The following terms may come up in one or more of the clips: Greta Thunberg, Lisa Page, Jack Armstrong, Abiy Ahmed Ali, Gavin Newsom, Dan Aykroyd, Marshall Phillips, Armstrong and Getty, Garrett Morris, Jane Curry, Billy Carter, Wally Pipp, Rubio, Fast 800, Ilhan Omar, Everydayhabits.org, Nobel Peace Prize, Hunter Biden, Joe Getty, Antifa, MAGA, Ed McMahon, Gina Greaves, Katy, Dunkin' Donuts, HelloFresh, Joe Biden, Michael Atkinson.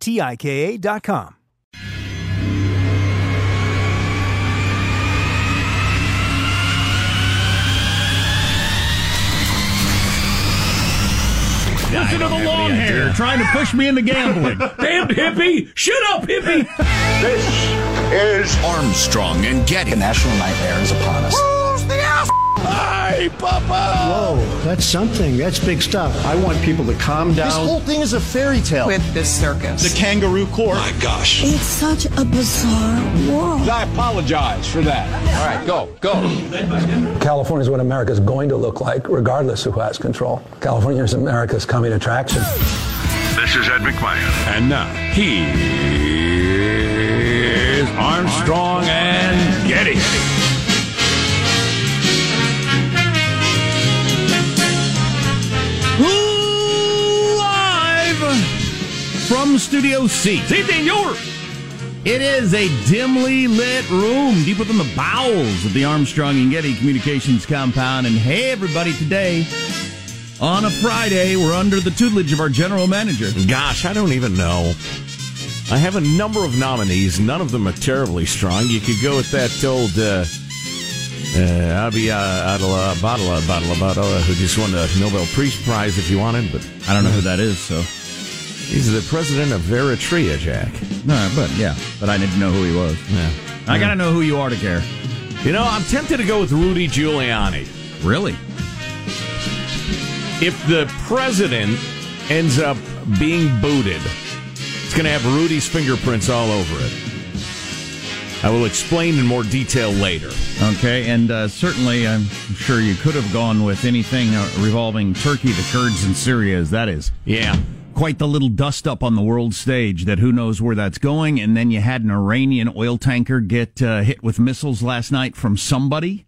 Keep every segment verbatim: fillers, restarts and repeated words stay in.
T I K A dot com. Listen to the long hair trying to push me into gambling. Damn hippie! Shut up, hippie! This is Armstrong and Getty. The national nightmare is upon us. Who's the ass? Hi, Papa! Whoa, that's something. That's big stuff. I want people to calm down. This whole thing is a fairy tale. Quit this circus. The kangaroo court. My gosh. It's such a bizarre world. I apologize for that. All right, go, go. California is what America is going to look like, regardless of who has control. California is America's coming attraction. This is Ed McMahon. And now, he is Armstrong and Getty. From Studio C. Sí, señor. It is a dimly lit room deep within the bowels of the Armstrong and Getty Communications compound. And hey, everybody, today, on a Friday, we're under the tutelage of our general manager. Gosh, I don't even know. I have a number of nominees. None of them are terribly strong. You could go with that old uh, uh, Abiy Ahmed Ali, who just won the Nobel Peace Prize if you wanted, but I don't know who that is, so... He's the president of Eritrea, Jack. No, but yeah, but I didn't know who he was. Yeah. I gotta know who you are to care. You know, I'm tempted to go with Rudy Giuliani. Really? If the president ends up being booted, it's gonna have Rudy's fingerprints all over it. I will explain in more detail later. Okay, and uh, certainly I'm sure you could have gone with anything revolving Turkey, the Kurds, and Syria, as that is. Yeah. Quite the little dust-up on the world stage that who knows where that's going. And then you had an Iranian oil tanker get uh, hit with missiles last night from somebody,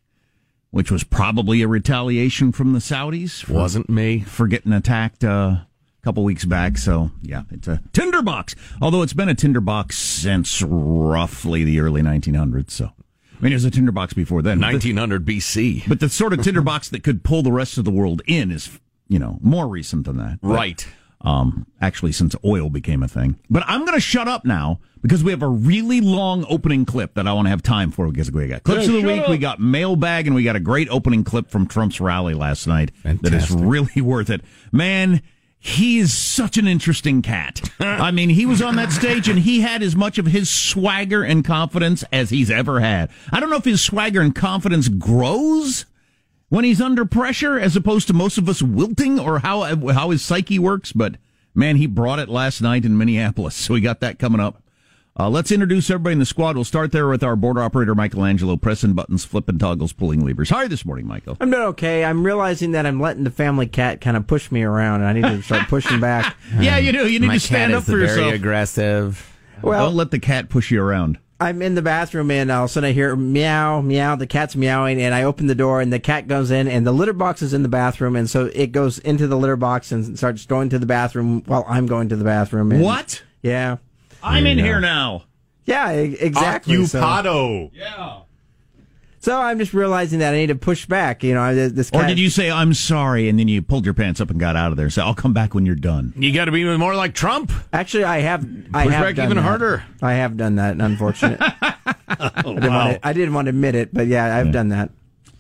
which was probably a retaliation from the Saudis. For, Wasn't me. For getting attacked uh, a couple weeks back. So, yeah, it's a tinderbox. Although it's been a tinderbox since roughly the early nineteen hundreds, so... I mean, it was a tinderbox before then. nineteen hundred B C. But the sort of tinderbox that could pull the rest of the world in is, you know, more recent than that. But, right. Um, actually, since oil became a thing. But I'm going to shut up now because we have a really long opening clip that I want to have time for. Because we got clips hey, of the week, up. We got mailbag, and we got a great opening clip from Trump's rally last night. Fantastic. That is really worth it. Man, he is such an interesting cat. I mean, he was on that stage and he had as much of his swagger and confidence as he's ever had. I don't know if his swagger and confidence grows when he's under pressure, as opposed to most of us wilting, or how how his psyche works, but man, he brought it last night in Minneapolis, so we got that coming up. Uh, let's introduce everybody in the squad. We'll start there with our board operator, Michelangelo, pressing buttons, flipping toggles, pulling levers. How are you this morning, Michael? I'm doing okay. I'm realizing that I'm letting the family cat kind of push me around, and I need to start pushing back. Yeah, you do. You need My to stand up for yourself. My cat is very aggressive. Well, don't let the cat push you around. I'm in the bathroom, and all of a sudden I hear meow, meow, the cat's meowing, and I open the door, and the cat goes in, and the litter box is in the bathroom, and so it goes into the litter box and starts going to the bathroom while I'm going to the bathroom. And what? Yeah. I'm in know. here now. Yeah, exactly. Occupado. So. Yeah. So I'm just realizing that I need to push back. You know, this cat. Or did you say, I'm sorry, and then you pulled your pants up and got out of there? So I'll come back when you're done. You got to be more like Trump. Actually, I have. Push I have back done even that. harder. I have done that, and unfortunate. oh, I, didn't wow. want to, I didn't want to admit it, but yeah, I've yeah. done that.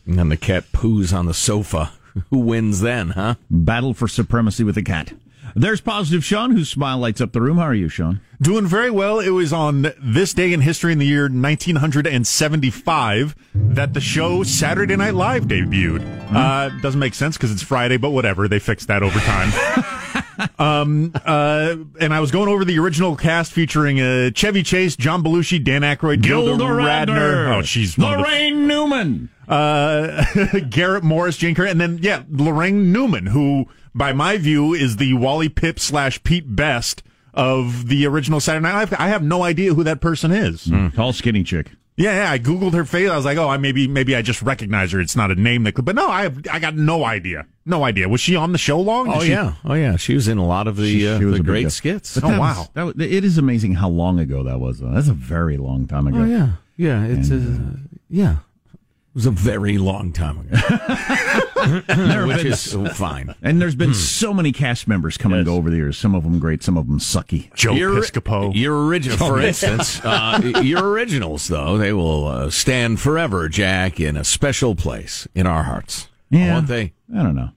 And then the cat poos on the sofa. Who wins then, huh? Battle for supremacy with the cat. There's Positive Sean, whose smile lights up the room. How are you, Sean? Doing very well. It was on this day in history in the year nineteen seventy-five that the show Saturday Night Live debuted. Mm-hmm. Uh, doesn't make sense because it's Friday, but whatever. They fixed that over time. um, uh, and I was going over the original cast featuring uh, Chevy Chase, John Belushi, Dan Aykroyd, Gilda, Gilda Radner. Radner. Oh, she's Lorraine Newman. Uh, Garrett Morris, Jane Curry, and then, yeah, Lorraine Newman, who, by my view, is the Wally Pipp slash Pete Best of the original Saturday Night Live. I have no idea who that person is. Mm, tall, skinny chick. Yeah, yeah, I Googled her face. I was like, oh, I maybe maybe I just recognize her. It's not a name that could, but no, I have, I got no idea. No idea. Was she on the show long? Did oh, she, yeah. Oh, yeah. She was in a lot of the, she, uh, she the great guy. skits. But oh, wow. Was, that was, it is amazing how long ago that was. Though. That's a very long time ago. Oh, yeah. Yeah. It's and, a, uh, yeah. It was a very long time ago, which is fine. And there's been hmm. so many cast members coming yes. and go over the years. Some of them great, some of them sucky. Joe your, Piscopo. Your original, for instance, uh, your originals, though, they will uh, stand forever, Jack, in a special place in our hearts. Yeah. Won't they? I don't know.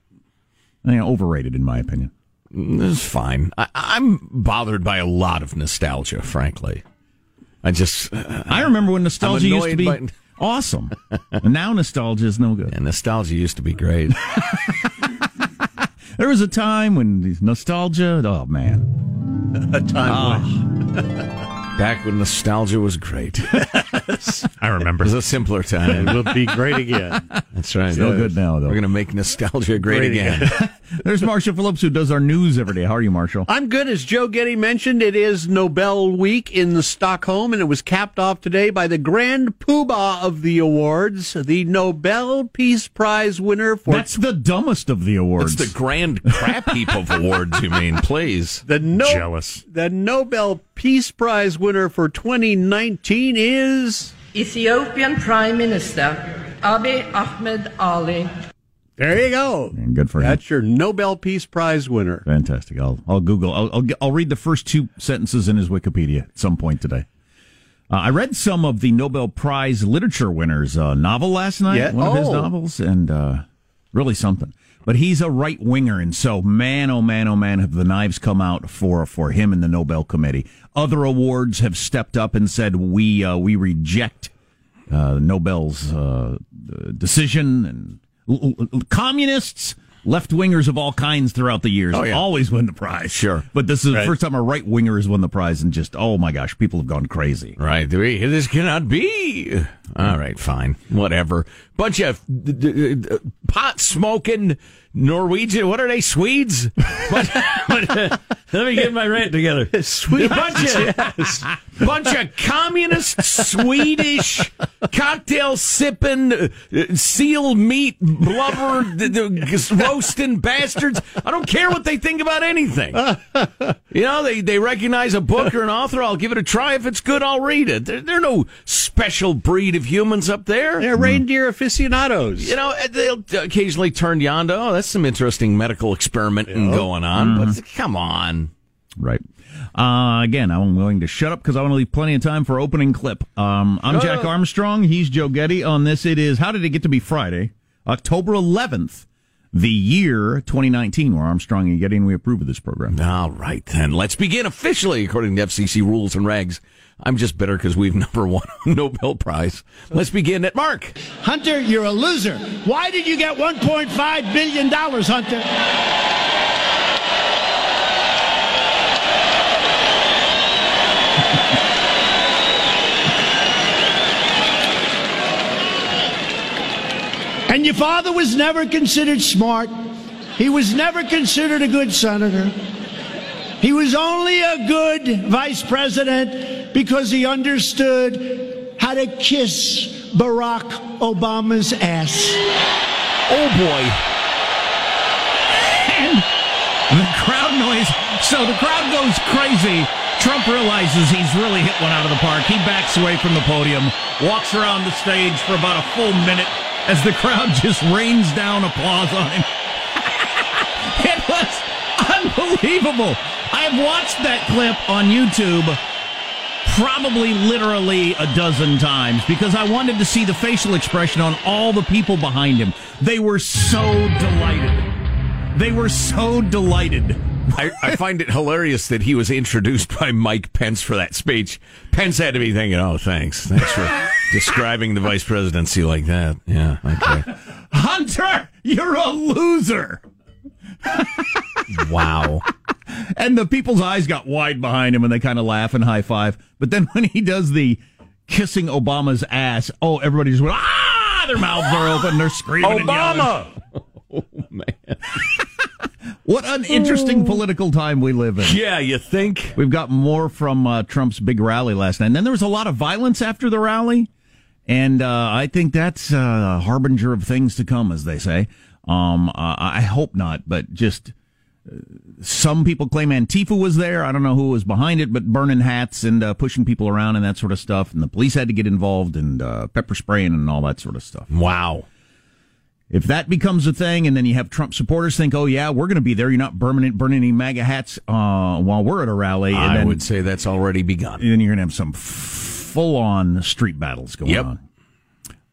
They're overrated, in my opinion. It's fine. I, I'm bothered by a lot of nostalgia, frankly. I just... Uh, I remember when nostalgia used to be... By- Awesome. And now nostalgia is no good. And yeah, nostalgia used to be great. There was a time when nostalgia... Oh, man. A time oh. when... Back when nostalgia was great. I remember. It was a simpler time. It will be great again. That's right. It's no good now, though. We're going to make nostalgia great, great again. again. There's Marcia Phillips, who does our news every day. How are you, Marshall? I'm good. As Joe Getty mentioned, it is Nobel Week in Stockholm, and it was capped off today by the grand poobah of the awards, the Nobel Peace Prize winner for... That's the dumbest of the awards. That's the grand crap heap of awards, you mean. Please. The no- Jealous. The Nobel Peace Prize winner for twenty nineteen is... Ethiopian Prime Minister Abiy Ahmed Ali. There you go. And good for him. That's your Nobel Peace Prize winner. Fantastic. I'll I'll Google. I'll I'll, I'll read the first two sentences in his Wikipedia at some point today. Uh, I read some of the Nobel Prize literature winners' uh, novel last night. Yeah. One oh. of his novels, and uh, really something. But he's a right winger, and so man, oh man, oh man, have the knives come out for for him and the Nobel Committee. Other awards have stepped up and said we uh, we reject uh, Nobel's uh, decision and. Communists, left-wingers of all kinds throughout the years oh, yeah. always win the prize. Sure. But this is right. the first time a right-winger has won the prize, and just, oh my gosh, people have gone crazy. Right. This cannot be. All right, fine. Whatever. Bunch of pot-smoking Norwegian, what are they, Swedes? Bunch, let me get my rant together. Swedes. Bunch of, yes. bunch of communist Swedish cocktail-sipping, seal meat, blubber, roasting bastards. I don't care what they think about anything. You know, they, they recognize a book or an author. I'll give it a try. If it's good, I'll read it. There, there are no special breed of humans up there. They're reindeer aficionados. You know, they'll occasionally turn you on to, oh, that's some interesting medical experimenting yep. going on, mm. but come on. Right. Uh, again, I'm willing to shut up because I want to leave plenty of time for opening clip. Um, I'm Jack Armstrong. He's Joe Getty. On this, it is, how did it get to be Friday, October eleventh, the year twenty nineteen, where Armstrong and Getty, and we approve of this program. All right, then. Let's begin officially, according to F C C rules and regs. I'm just bitter because we've never won a Nobel Prize. Let's begin at Mark. Hunter, you're a loser. Why did you get one point five billion dollars, Hunter? And your father was never considered smart. He was never considered a good senator. He was only a good vice president because he understood how to kiss Barack Obama's ass. Oh, boy. And the crowd noise. So the crowd goes crazy. Trump realizes he's really hit one out of the park. He backs away from the podium, walks around the stage for about a full minute as the crowd just rains down applause on him. It was unbelievable. I've watched that clip on YouTube probably literally a dozen times because I wanted to see the facial expression on all the people behind him. They were so delighted. They were so delighted. I, I find it hilarious that he was introduced by Mike Pence for that speech. Pence had to be thinking, oh, thanks. Thanks for describing the vice presidency like that. Yeah, okay. Hunter, you're a loser. Wow. And the people's eyes got wide behind him, and they kind of laugh and high five. But then when he does the kissing Obama's ass, oh, everybody just went, ah, their mouths are open, they're screaming Obama! And yelling. Oh, man. What an interesting oh. political time we live in. Yeah, you think? We've got more from uh, Trump's big rally last night. And then there was a lot of violence after the rally. And uh, I think that's uh, a harbinger of things to come, as they say. Um, uh, I hope not, but just uh, some people claim Antifa was there. I don't know who was behind it, but burning hats and uh, pushing people around and that sort of stuff. And the police had to get involved and uh, pepper spraying and all that sort of stuff. Wow. If that becomes a thing, and then you have Trump supporters think, "Oh yeah, we're going to be there. You're not burning burning any MAGA hats uh, while we're at a rally." And I then, would say that's already begun. And then you're going to have some full-on street battles going yep. on.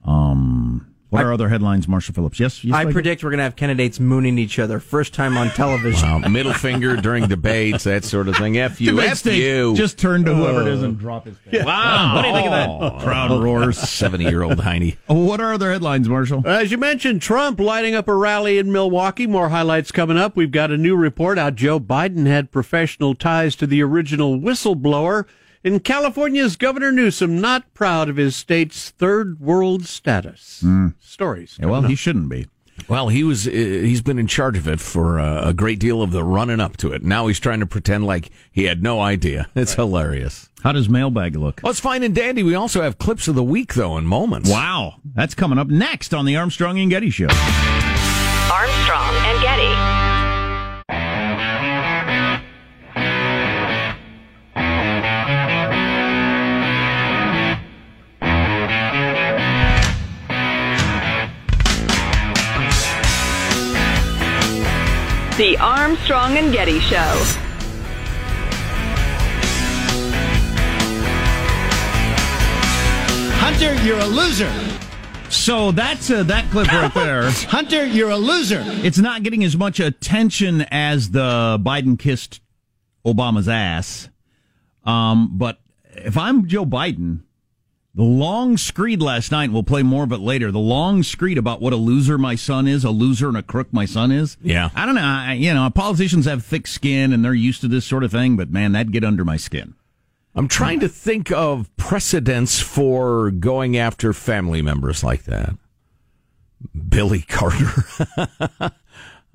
Um, what I, are other headlines, Marshall Phillips? Yes, yes I like predict it? We're going to have candidates mooning each other, first time on television. Wow, middle finger during debates, that sort of thing. F you, F you. Just turn to whoever uh, it is and drop his face. Yeah. Wow, what do you think of that? Oh, crowd roars. seventy-year-old Heine. What are other headlines, Marshall? As you mentioned, Trump lighting up a rally in Milwaukee. More highlights coming up. We've got a new report out. Joe Biden had professional ties to the original whistleblower. And California's Governor Newsom not proud of his state's third world status. Mm. Stories. Yeah, well, up. He shouldn't be. Well, he was. Uh, he's been in charge of it for uh, a great deal of the running up to it. Now he's trying to pretend like he had no idea. It's right. hilarious. How does mailbag look? Well, it's fine and dandy. We also have clips of the week, though, in moments. Wow, that's coming up next on the Armstrong and Getty Show. Armstrong and Getty. The Armstrong and Getty Show. Hunter, you're a loser. So that's uh, that clip right there. Hunter, you're a loser. It's not getting as much attention as the Biden kissed Obama's ass. Um, but if I'm Joe Biden, the long screed last night, we'll play more of it later, the long screed about what a loser my son is, a loser and a crook my son is. Yeah. I don't know. I, you know, politicians have thick skin and they're used to this sort of thing, but man, that'd get under my skin. I'm trying to think of precedents for going after family members like that. Billy Carter.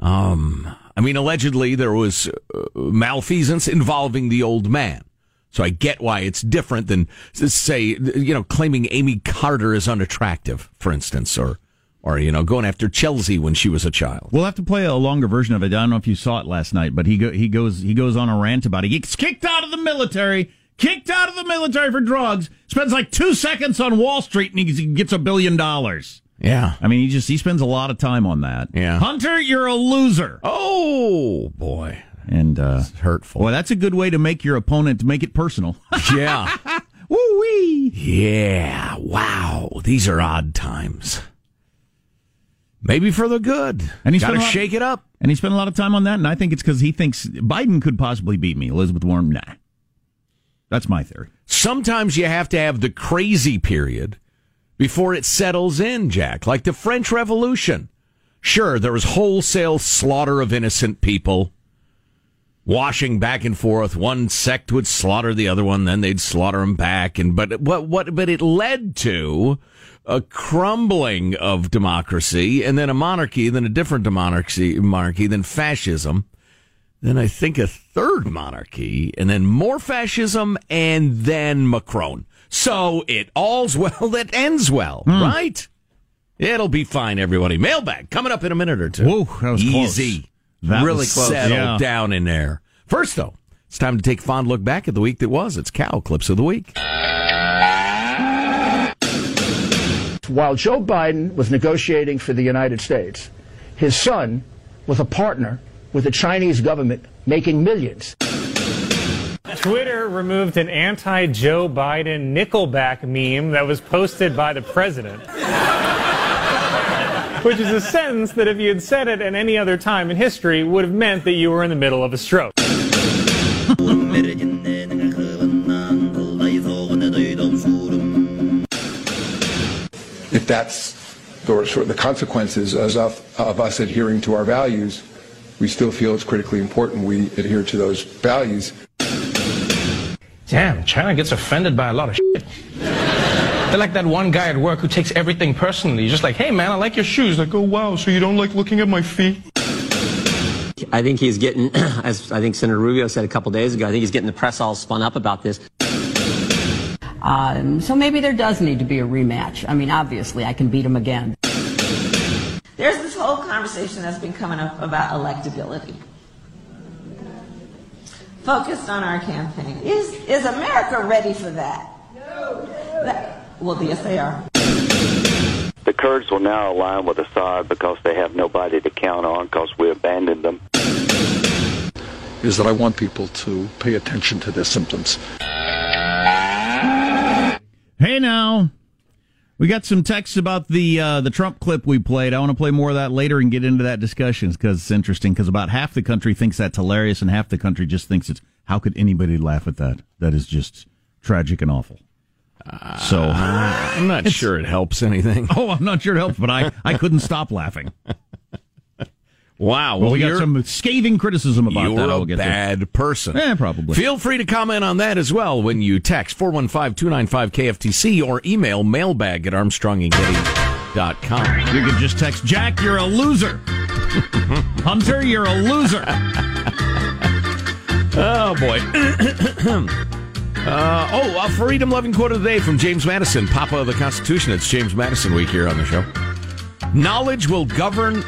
um, I mean, allegedly there was malfeasance involving the old man. So I get why it's different than, say, you know, claiming Amy Carter is unattractive, for instance, or, or you know, going after Chelsea when she was a child. We'll have to play a longer version of it. I don't know if you saw it last night, but he go, he goes he goes on a rant about it. He gets kicked out of the military, kicked out of the military for drugs, spends like two seconds on Wall Street, and he gets a billion dollars. Yeah. I mean, he just he spends a lot of time on that. Yeah. Hunter, you're a loser. Oh, boy. And uh it's hurtful. Well, that's a good way to make your opponent make it personal. Yeah. Woo-wee. Yeah. Wow. These are odd times. Maybe for the good. And he's got to shake it up. And he spent a lot of time on that, and I think it's because he thinks Biden could possibly beat me. Elizabeth Warren, nah. That's my theory. Sometimes you have to have the crazy period before it settles in, Jack. Like the French Revolution. Sure, there was wholesale slaughter of innocent people. Washing back and forth, one sect would slaughter the other one, then they'd slaughter them back, and but what what but it led to a crumbling of democracy, and then a monarchy, then a different monarchy, monarchy, then fascism, then I think a third monarchy, and then more fascism, and then Macron. So it all's well that ends well, mm. right? It'll be fine, everybody. Mailbag coming up in a minute or two. Whoa, that was easy. Close. That really was close. Settled yeah. down in there. First, though, it's time to take a fond look back at the week that was. It's Cow Clips of the Week. While Joe Biden was negotiating for the United States, his son was a partner with the Chinese government making millions. Twitter removed an anti-Joe Biden Nickelback meme that was posted by the president. Which is a sentence that if you had said it at any other time in history would have meant that you were in the middle of a stroke. If that's the consequences of us adhering to our values, we still feel it's critically important we adhere to those values. Damn, China gets offended by a lot of shit. They're like that one guy at work who takes everything personally. He's just like, hey man, I like your shoes. Like, oh wow, so you don't like looking at my feet? I think he's getting, as I think Senator Rubio said a couple days ago, I think he's getting the press all spun up about this. Um, so maybe there does need to be a rematch. I mean, obviously, I can beat him again. There's this whole conversation that's been coming up about electability. Focused on our campaign. Is, is America ready for that? No. That, well, yes, they are. The Kurds will now align with Assad because they have nobody to count on because we abandoned them. Is that I want people to pay attention to their symptoms. Hey now, we got some texts about the uh, the Trump clip we played. I want to play more of that later and get into that discussion because it's interesting because about half the country thinks that's hilarious and half the country just thinks it's, how could anybody laugh at that? That is just tragic and awful. So uh, I'm not sure it helps anything. Oh, I'm not sure it helps, but I, I couldn't stop laughing. Wow. Well, well we got some scathing criticism about you're that. You're a get bad to. person. Yeah, probably. Feel free to comment on that as well when you text four one five, two nine five, K F T C or email mailbag at armstrong and getty dot com. You can just text, Jack, you're a loser. Hunter, you're a loser. Oh, boy. Uh, oh, a freedom-loving quote of the day from James Madison, Papa of the Constitution. It's James Madison week here on the show. Knowledge will govern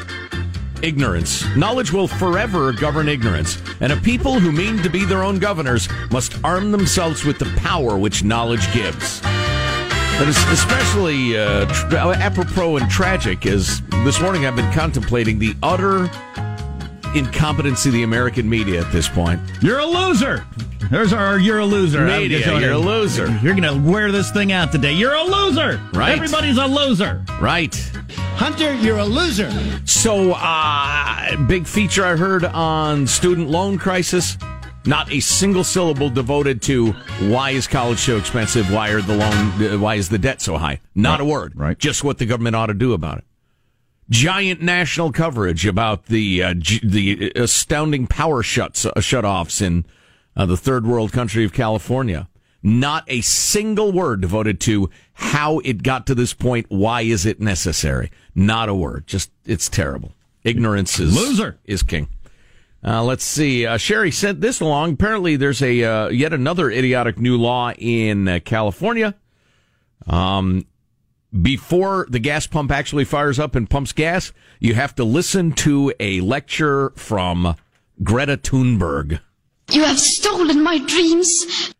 ignorance. Knowledge will forever govern ignorance. And a people who mean to be their own governors must arm themselves with the power which knowledge gives. That is especially uh, tra- apropos and tragic, as this morning I've been contemplating the utter incompetency of the American media at this point. You're a loser! There's our you're a loser. Media, gonna, you're a loser. You're going to wear this thing out today. You're a loser. Right. Everybody's a loser. Right. Hunter, you're a loser. So, uh, big feature I heard on student loan crisis. Not a single syllable devoted to why is college so expensive? Why are the loan? Why is the debt so high? Not right. a word. Right. Just what the government ought to do about it. Giant national coverage about the uh, g- the astounding power shuts uh, shutoffs in. Uh, the third world country of California. Not a single word devoted to how it got to this point. Why is it necessary? Not a word. Just, it's terrible. Ignorance is loser is king. Uh, let's see. Uh, Sherry sent this along. Apparently, there's a uh, yet another idiotic new law in uh, California. Um, before the gas pump actually fires up and pumps gas, you have to listen to a lecture from Greta Thunberg. You have stolen my dreams.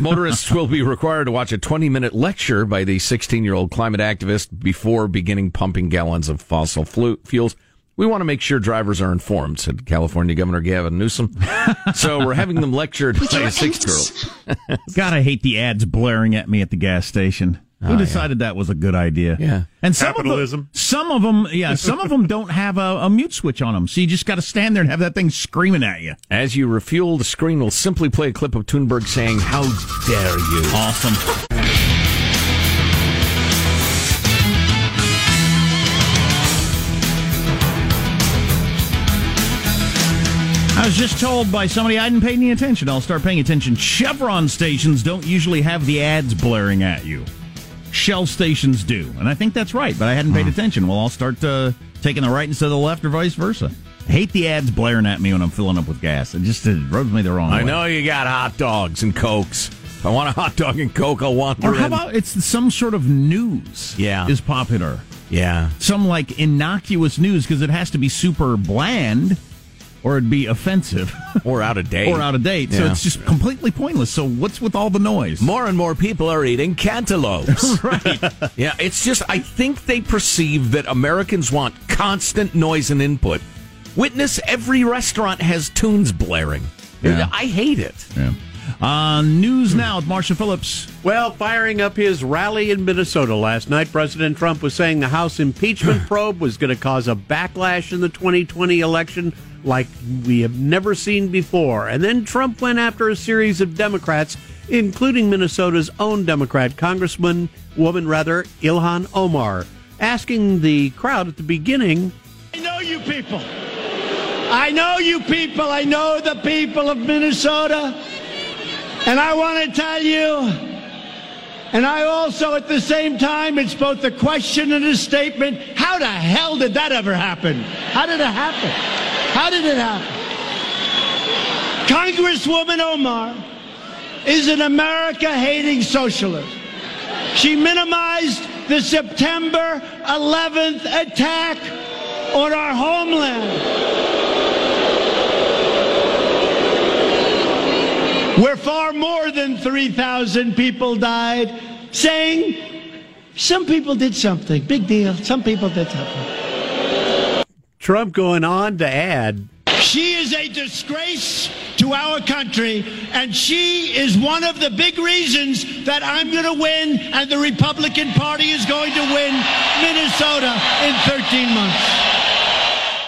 Motorists will be required to watch a twenty-minute lecture by the sixteen-year-old climate activist before beginning pumping gallons of fossil flu- fuels. We want to make sure drivers are informed, said California Governor Gavin Newsom. So we're having them lectured by a six-year-old. God, I hate the ads blaring at me at the gas station. Who oh, decided yeah. that was a good idea? Yeah. And some Capitalism. Of them, some of them, yeah, some of them don't have a, a mute switch on them. So you just got to stand there and have that thing screaming at you. As you refuel, the screen will simply play a clip of Thunberg saying, how dare you? Awesome. I was just told by somebody I didn't pay any attention. I'll start paying attention. Chevron stations don't usually have the ads blaring at you. Shell stations do. And I think that's right, but I hadn't paid attention. Well, I'll start uh, taking the right instead of the left or vice versa. I hate the ads blaring at me when I'm filling up with gas. It just it rubs me the wrong way. I know you got hot dogs and Cokes. If I want a hot dog and Coke, I'll want the Or how in. about it's some sort of news yeah. is popular. Yeah. Some, like, innocuous news, because it has to be super bland, or it'd be offensive. Or out of date. Or out of date. Yeah. So it's just completely pointless. So what's with all the noise? More and more people are eating cantaloupes. Right. Yeah, it's just, I think they perceive that Americans want constant noise and input. Witness every restaurant has tunes blaring. Yeah. I hate it. Yeah. Uh, news now with Marsha Phillips. Well, firing up his rally in Minnesota last night, President Trump was saying the House impeachment probe was going to cause a backlash in the twenty twenty election like we have never seen before. And then Trump went after a series of Democrats, including Minnesota's own Democrat congresswoman, woman rather, Ilhan Omar, asking the crowd at the beginning, I know you people. I know you people. I know the people of Minnesota. And I want to tell you, and I also at the same time, it's both a question and a statement. How the hell did that ever happen? How did it happen? How did it happen? Congresswoman Omar is an America-hating socialist. She minimized the September eleventh attack on our homeland. Where far more than three thousand people died, saying some people did something. Big deal. Some people did something. Trump going on to add, she is a disgrace to our country, and she is one of the big reasons that I'm going to win, and the Republican Party is going to win Minnesota in thirteen months.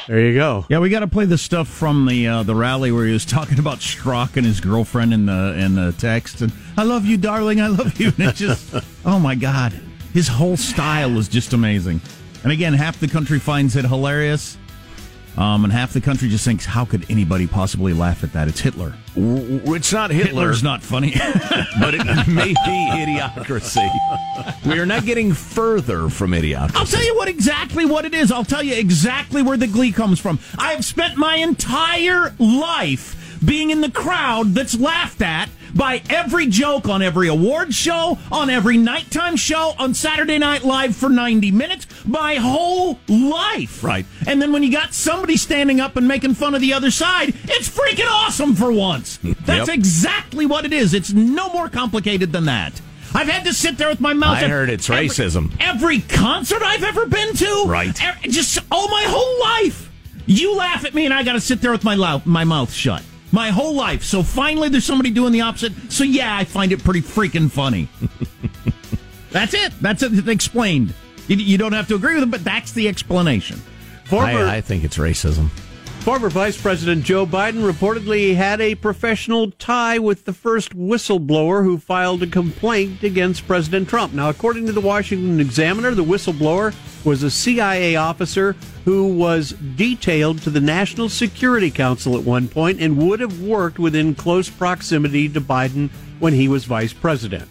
There you go. Yeah, we got to play the stuff from the uh, the rally where he was talking about Strzok and his girlfriend in the in the text, and I love you, darling, I love you. And it just, oh my God, his whole style was just amazing. And again, half the country finds it hilarious, um, and half the country just thinks, how could anybody possibly laugh at that? It's Hitler. It's not Hitler. Hitler's not funny, but it may be idiocracy. We are not getting further from idiocracy. I'll tell you what exactly what it is. I'll tell you exactly where the glee comes from. I have spent my entire life being in the crowd that's laughed at by every joke on every award show, on every nighttime show, on Saturday Night Live for ninety minutes, my whole life. Right. And then when you got somebody standing up and making fun of the other side, it's freaking awesome for once. That's yep. exactly what it is. It's no more complicated than that. I've had to sit there with my mouth. I heard it's every, racism. Every concert I've ever been to. Right. Every, just all my whole life. You laugh at me and I got to sit there with my mouth, my mouth shut. My whole life. So finally there's somebody doing the opposite. So yeah, I find it pretty freaking funny. That's it. That's it explained. You, you don't have to agree with them, but that's the explanation. Former, I, I think it's racism. Former Vice President Joe Biden reportedly had a professional tie with the first whistleblower who filed a complaint against President Trump. Now, according to the Washington Examiner, the whistleblower was a C I A officer who was detailed to the National Security Council at one point and would have worked within close proximity to Biden when he was vice president.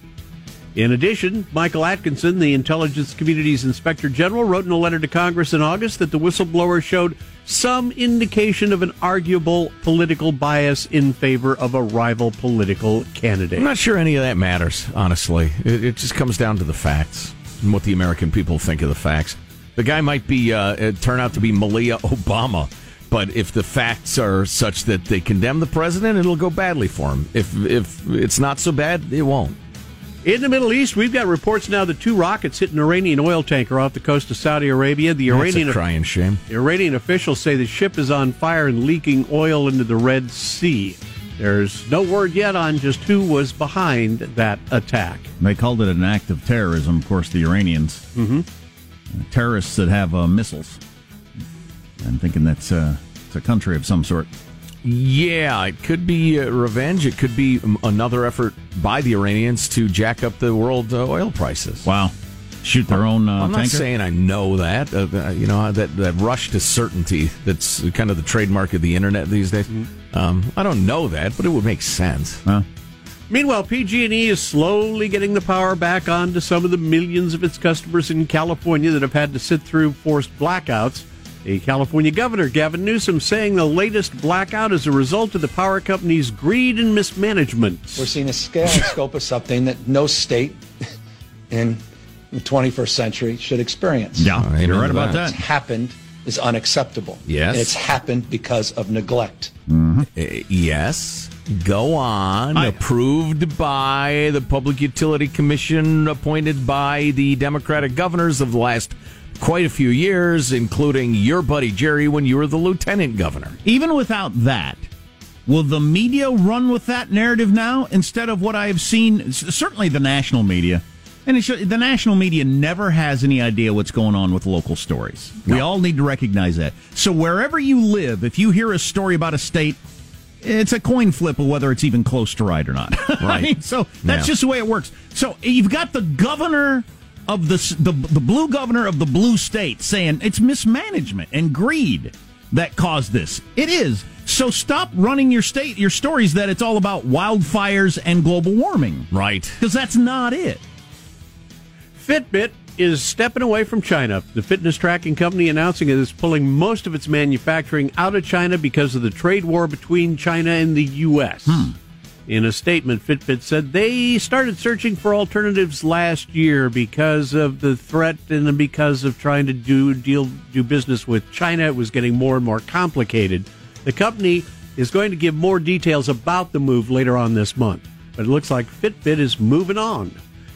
In addition, Michael Atkinson, the intelligence community's inspector general, wrote in a letter to Congress in August that the whistleblower showed some indication of an arguable political bias in favor of a rival political candidate. I'm not sure any of that matters, honestly. It, it just comes down to the facts and what the American people think of the facts. The guy might be uh, turn out to be Malia Obama, but if the facts are such that they condemn the president, it'll go badly for him. If if it's not so bad, it won't. In the Middle East, we've got reports now that two rockets hit an Iranian oil tanker off the coast of Saudi Arabia. The Iranian, That's a crying shame. Iranian officials say the ship is on fire and leaking oil into the Red Sea. There's no word yet on just who was behind that attack. They called it an act of terrorism, of course, the Iranians. Mm-hmm. Terrorists that have uh, missiles. I'm thinking that's uh, it's a country of some sort. Yeah, it could be uh, revenge. It could be another effort by the Iranians to jack up the world uh, oil prices. Wow. Shoot their own uh, I'm not tanker? saying I know that. Uh, you know, that, that rush to certainty that's kind of the trademark of the internet these days. Um, I don't know that, but it would make sense. Huh? Meanwhile, P G and E is slowly getting the power back on to some of the millions of its customers in California that have had to sit through forced blackouts. The California governor, Gavin Newsom, saying the latest blackout is a result of the power company's greed and mismanagement. We're seeing a scale and scope of something that no state in the twenty-first century should experience. Yeah, you're right about that. It's happened. Is unacceptable. Yes. And it's happened because of neglect. Mm-hmm. Uh, yes. Go on. I, Approved by the Public Utility Commission, appointed by the Democratic governors of the last quite a few years, including your buddy Jerry when you were the lieutenant governor. Even without that, will the media run with that narrative now instead of what I have seen, certainly the national media? And it should, the national media never has any idea what's going on with local stories. No. We all need to recognize that. So wherever you live, if you hear a story about a state, it's a coin flip of whether it's even close to right or not. Right. I mean, so that's yeah. just the way it works. So you've got the governor of the, the the blue governor of the blue state saying it's mismanagement and greed that caused this. It is. So stop running your state your stories that it's all about wildfires and global warming. Right. Because that's not it. Fitbit is stepping away from China. The fitness tracking company announcing it is pulling most of its manufacturing out of China because of the trade war between China and the U S Hmm. In a statement, Fitbit said they started searching for alternatives last year because of the threat and because of trying to do deal do business with China. It was getting more and more complicated. The company is going to give more details about the move later on this month. But it looks like Fitbit is moving on.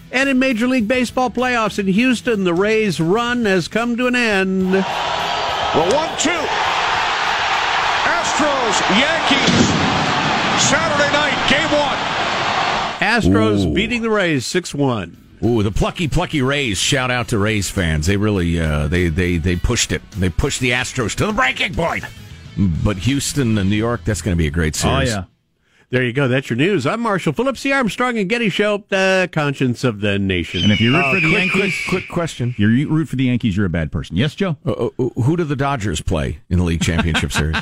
And in Major League Baseball playoffs in Houston, the Rays' run has come to an end. Well, one two. Astros, Yankees. Saturday night, game one. Astros Ooh. beating the Rays six one. Ooh, the plucky, plucky Rays. Shout out to Rays fans. They really, uh, they, they, they pushed it. They pushed the Astros to the breaking point. But Houston and New York, that's going to be a great series. Oh, yeah. There you go. That's your news. I'm Marshall Phillips, the Armstrong and Getty Show, the conscience of the nation. And if you root uh, for the quick, Yankees, quick, quick question: if you root for the Yankees, you're a bad person. Yes, Joe. Uh, uh, who do the Dodgers play in the league championship series?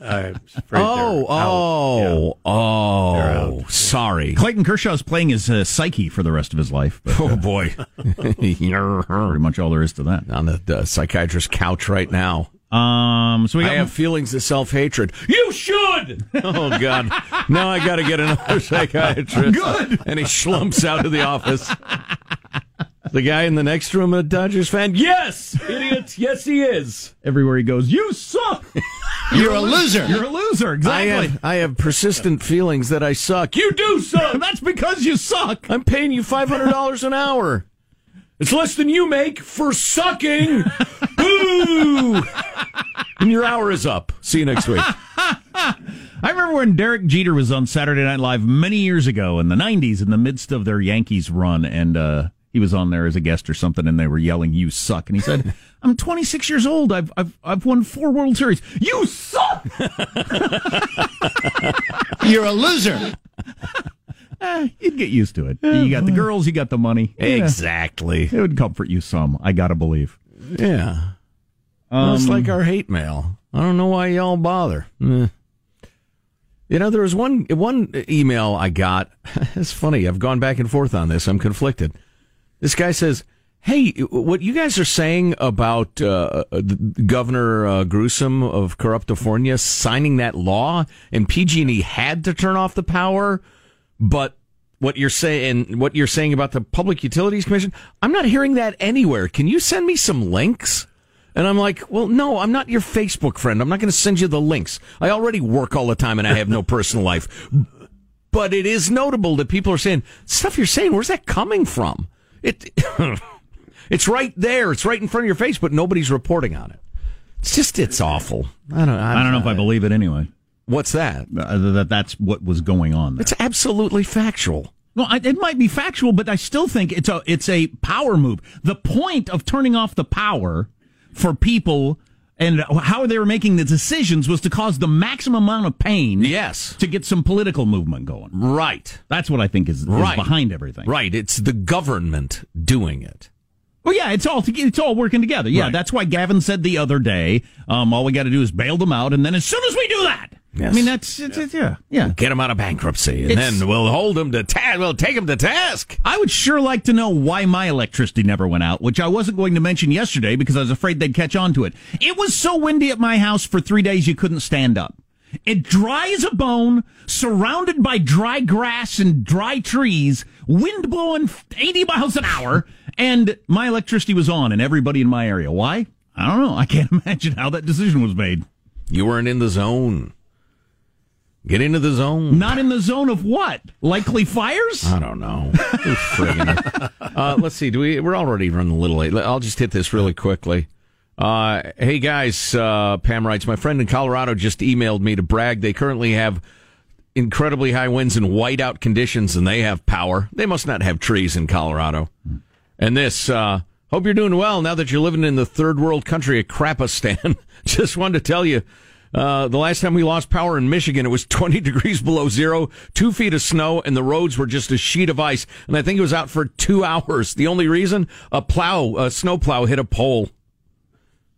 I'm oh, oh, yeah. oh! Sorry. Clayton Kershaw's playing his uh, psyche for the rest of his life. But, oh uh, boy, pretty much all there is to that. On the, the psychiatrist's couch right now. Um, so we got I have m- feelings of self-hatred. You should! Oh, God. Now I got to get another psychiatrist. Good! And he slumps out of the office. The guy in the next room, a Dodgers fan, yes! Idiot, yes he is. Everywhere he goes, you suck! You're a loser. You're a loser, exactly. I have, I have persistent feelings that I suck. You do suck! That's because you suck! I'm paying you five hundred dollars an hour. It's less than you make for sucking! Boo! And your hour is up. See you next week. I remember when Derek Jeter was on Saturday Night Live many years ago in the nineties in the midst of their Yankees run, and uh, he was on there as a guest or something, and they were yelling, you suck. And he said, I'm twenty-six years old. I've I've I've won four World Series. You suck! You're a loser. Eh, you'd get used to it. You got the girls, you got the money. Exactly. Yeah. It would comfort you some, I gotta believe. Yeah. Um, it's like our hate mail. I don't know why y'all bother. Eh. You know, there was one one email I got. It's funny. I've gone back and forth on this. I'm conflicted. This guy says, hey, what you guys are saying about uh, Governor uh, Newsom of Corruptifornia signing that law, and P G and E had to turn off the power, but what you're saying, what you're saying about the Public Utilities Commission, I'm not hearing that anywhere. Can you send me some links? And I'm like, well, no, I'm not your Facebook friend. I'm not going to send you the links. I already work all the time and I have no personal life. But it is notable that people are saying, stuff you're saying, where's that coming from? It, it's right there. It's right in front of your face, but nobody's reporting on it. It's just, it's awful. I don't, I don't, I don't know if I believe it anyway. What's that? Uh, that that's what was going on there. It's absolutely factual. Well, I, it might be factual, but I still think it's a it's a power move. The point of turning off the power for people and how they were making the decisions was to cause the maximum amount of pain. Yes. To get some political movement going. Right. That's what I think is, is right. behind everything. Right. It's the government doing it. Well, yeah, it's all to, it's all working together. Yeah, right. That's why Gavin said the other day, um, all we got to do is bail them out, and then as soon as we do that, Yes. I mean, that's, it's, yeah. It's, yeah, yeah. Get them out of bankruptcy, and it's, then we'll hold them to task. We'll take them to task. I would sure like to know why my electricity never went out, which I wasn't going to mention yesterday because I was afraid they'd catch on to it. It was so windy at my house for three days you couldn't stand up. It dry as a bone, surrounded by dry grass and dry trees, wind blowing eighty miles an hour, and my electricity was on, and everybody in my area. Why? I don't know. I can't imagine how that decision was made. You weren't in the zone. Get into the zone. Not in the zone of what? Likely fires? I don't know. uh, let's see. Do we? We're already running a little late. I'll just hit this really quickly. Uh, hey guys, uh, Pam writes, my friend in Colorado just emailed me to brag they currently have incredibly high winds and whiteout conditions, and they have power. They must not have trees in Colorado. And this. Uh, hope you're doing well now that you're living in the third world country of Crapistan. Just wanted to tell you. Uh, the last time we lost power in Michigan, it was twenty degrees below zero, two feet of snow, and the roads were just a sheet of ice. And I think it was out for two hours. The only reason? A plow, a snow plow hit a pole.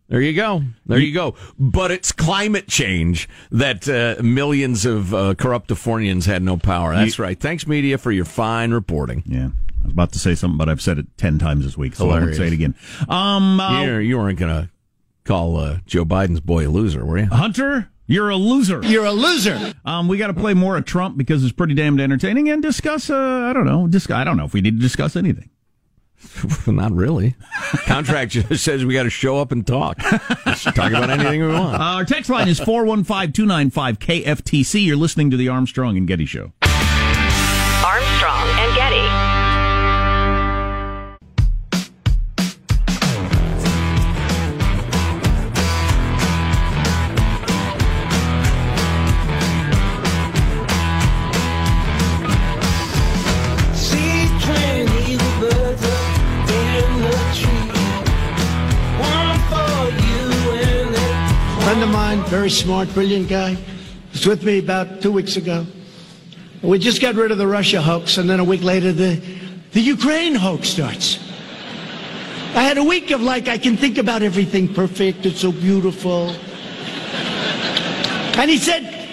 There you go. There you go. But it's climate change that uh, millions of uh, Corruptifornians had no power. That's you, right. Thanks, media, for your fine reporting. Yeah. I was about to say something, but I've said it ten times this week, so hilarious. I won't say it again. Um, uh, you weren't going to call uh, Joe Biden's boy a loser, were you? Hunter, you're a loser. You're a loser. Um, we got to play more of Trump because it's pretty damned entertaining, and discuss. Uh, I don't know. Discuss, I don't know if we need to discuss anything. Not really. Contract just says we got to show up and talk. Let's talk about anything we want. Our text line is four one five two nine five K F T C. You're listening to the Armstrong and Getty Show. Armstrong and Getty. Very smart, brilliant guy. He was with me about two weeks ago. We just got rid of the Russia hoax, and then a week later, the, the Ukraine hoax starts. I had a week of, like, I can think about everything perfect. It's so beautiful. And he said,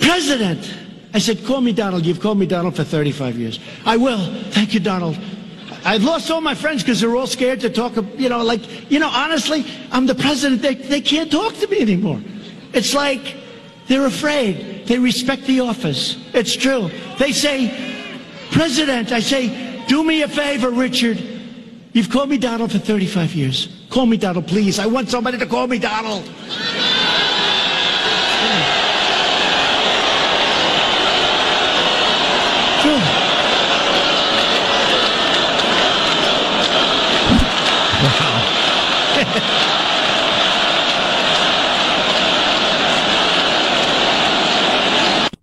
President. I said, call me Donald. You've called me Donald for thirty-five years. I will. Thank you, Donald. I've lost all my friends because they're all scared to talk, you know, like, you know, honestly, I'm the president. They, they can't talk to me anymore. It's like they're afraid. They respect the office. It's true. They say, President, I say, do me a favor, Richard. You've called me Donald for thirty-five years. Call me Donald, please. I want somebody to call me Donald. True. True.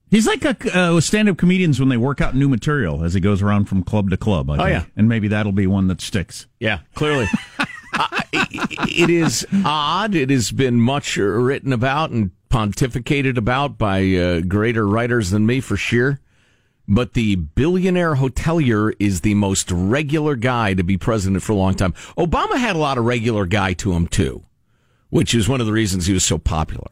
He's like a uh, stand-up comedians when they work out new material as he goes around from club to club. I oh, think. Yeah. And maybe that'll be one that sticks. Yeah, clearly. uh, it, it is odd. It has been much written about and pontificated about by uh, greater writers than me, for sure. But the billionaire hotelier is the most regular guy to be president for a long time. Obama had a lot of regular guy to him, too, which is one of the reasons he was so popular.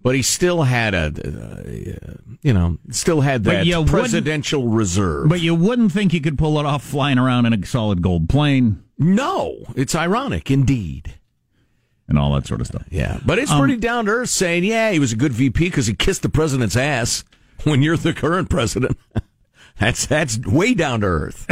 But he still had a, uh, you know, still had that presidential reserve. But you wouldn't think you could pull it off flying around in a solid gold plane. No, it's ironic, indeed. And all that sort of stuff. Yeah, but it's um, pretty down to earth saying, yeah, he was a good V P because he kissed the president's ass when you're the current president. that's, that's way down to earth.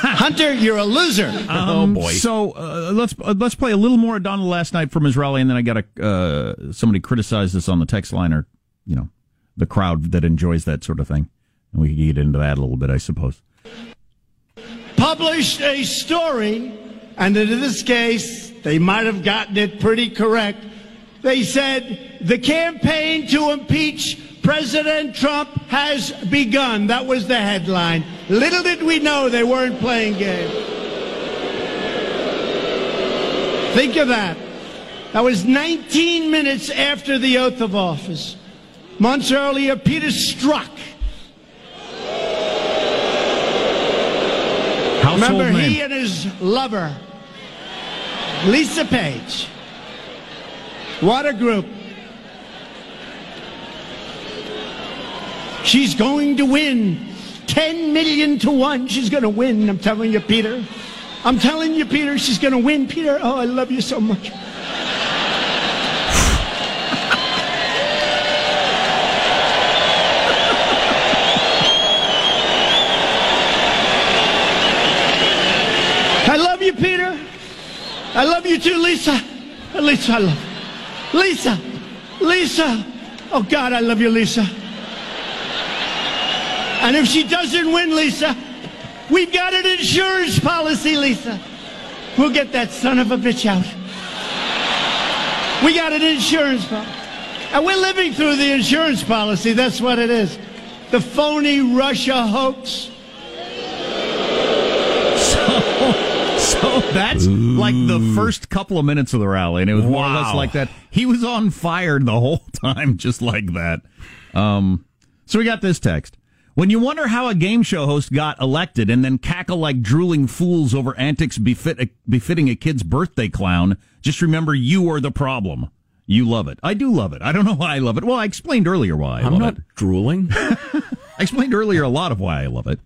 Hunter, you're a loser. Um, oh boy! So uh, let's uh, let's play a little more of Donald last night from his rally, and then I got to uh, somebody criticized this on the text line, or you know, the crowd that enjoys that sort of thing, and we can get into that a little bit, I suppose. Published a story, and in this case, they might have gotten it pretty correct. They said the campaign to impeach President Trump has begun. That was the headline. Little did we know they weren't playing games. Think of that. That was nineteen minutes after the oath of office. Months earlier, Peter Strzok. Household Remember, name. He and his lover, Lisa Page. What a group. She's going to win. ten million to one, she's going to win. I'm telling you, Peter. I'm telling you, Peter, she's going to win. Peter, oh, I love you so much. I love you, Peter. I love you too, Lisa. Lisa, I love you. Lisa. Lisa. Oh, God, I love you, Lisa. And if she doesn't win, Lisa, we've got an insurance policy, Lisa. We'll get that son of a bitch out. We got an insurance policy. And we're living through the insurance policy. That's what it is. The phony Russia hoax. So that's Ooh. like the first couple of minutes of the rally, and it was wow. more or less like that. He was on fire the whole time, just like that. Um, so we got this text. When you wonder how a game show host got elected and then cackle like drooling fools over antics befit, befitting a kid's birthday clown, just remember you are the problem. You love it. I do love it. I don't know why I love it. Well, I explained earlier why I I'm love not it. drooling. I explained earlier a lot of why I love it.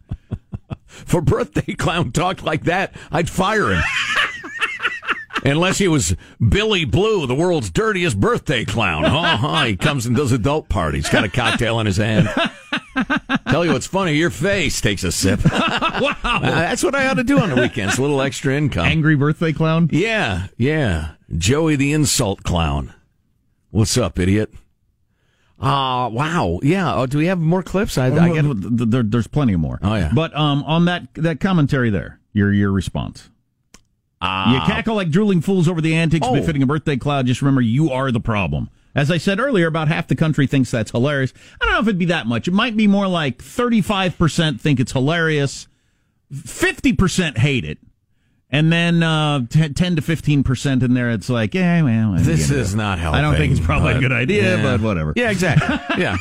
For birthday clown talk like that, I'd fire him. Unless he was Billy Blue, the world's dirtiest birthday clown. Oh, he comes and does adult parties. Got a cocktail in his hand. Tell you what's funny, your face takes a sip. Wow. Uh, that's what I ought to do on the weekends, a little extra income. Angry birthday clown? Yeah, yeah. Joey the insult clown. What's up, idiot? Ah, uh, wow. Yeah. Oh, do we have more clips? I, I get there, there's plenty more. Oh, yeah. But um, on that, that commentary there, your, your response. Ah. You cackle like drooling fools over the antics oh. befitting a birthday clown. Just remember, you are the problem. As I said earlier, about half the country thinks that's hilarious. I don't know if it'd be that much. It might be more like thirty-five percent think it's hilarious, fifty percent hate it, and then uh, ten to fifteen percent in there, it's like, yeah, well. This is not helping. I don't think it's probably a good idea, yeah. but whatever. Yeah, exactly. Yeah.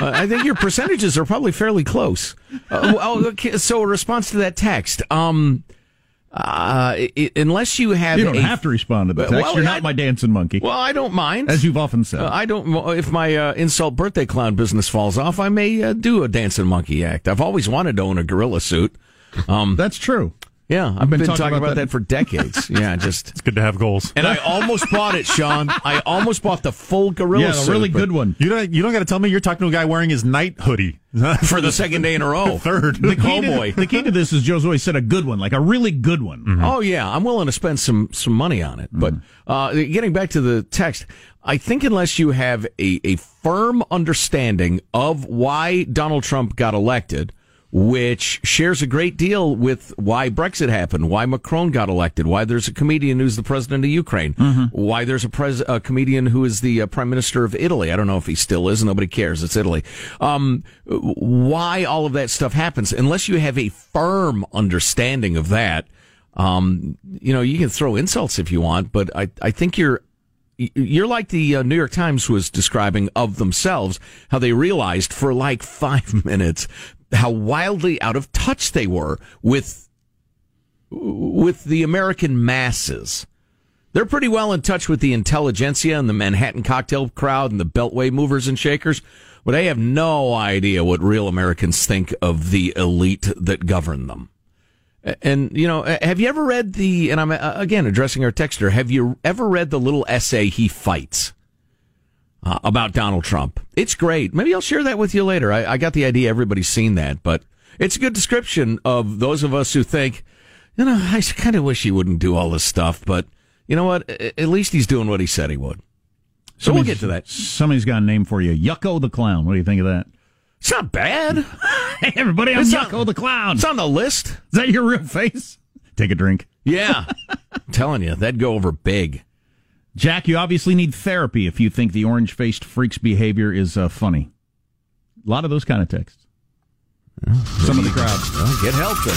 uh, I think your percentages are probably fairly close. Uh, well, okay, so a response to that text. Um... Uh, it, unless you have, you don't a, have to respond to the text. Well, You're not I, my dancing monkey. Well, I don't mind, as you've often said. Uh, I don't. If my uh, insult birthday clown business falls off, I may uh, do a dancing monkey act. I've always wanted to own a gorilla suit. Um, that's true. Yeah, I've, I've been, been talking, talking about, about that. that for decades. Yeah, just it's good to have goals. And I almost bought it, Sean. I almost bought the full gorilla yeah, suit. Yeah, a really good one. You don't. You don't got to tell me you're talking to a guy wearing his night hoodie. For the second day in a row. Third. The key, oh, boy. To, the key to this is Joe's always said a good one, like a really good one. Mm-hmm. Oh, yeah. I'm willing to spend some, some money on it. Mm-hmm. But uh, getting back to the text, I think unless you have a, a firm understanding of why Donald Trump got elected, which shares a great deal with why Brexit happened, why Macron got elected, why there's a comedian who's the president of Ukraine, mm-hmm. why there's a, pres- a comedian who is the uh, prime minister of Italy. I don't know if he still is. Nobody cares. It's Italy. Um, why all of that stuff happens, unless you have a firm understanding of that, um, you know, you can throw insults if you want, but I, I think you're You're like the uh, New York Times was describing of themselves, how they realized for like five minutes how wildly out of touch they were with with the American masses. They're pretty well in touch with the intelligentsia and the Manhattan cocktail crowd and the Beltway movers and shakers, but they have no idea what real Americans think of the elite that govern them. And, you know, have you ever read the, and I'm, again, addressing our texter, have you ever read the little essay he fights uh, about Donald Trump? It's great. Maybe I'll share that with you later. I, I got the idea everybody's seen that, but it's a good description of those of us who think, you know, I kind of wish he wouldn't do all this stuff, but you know what? At least he's doing what he said he would. So somebody's, we'll get to that. Somebody's got a name for you. Yucko the Clown. What do you think of that? It's not bad. Hey, everybody, I'm Yucko the Clown. It's on the list. Is that your real face? Take a drink. Yeah. I'm telling you, that'd go over big. Jack, you obviously need therapy if you think the orange-faced freak's behavior is uh, funny. A lot of those kind of texts. Some of the crowd. Well, get help then.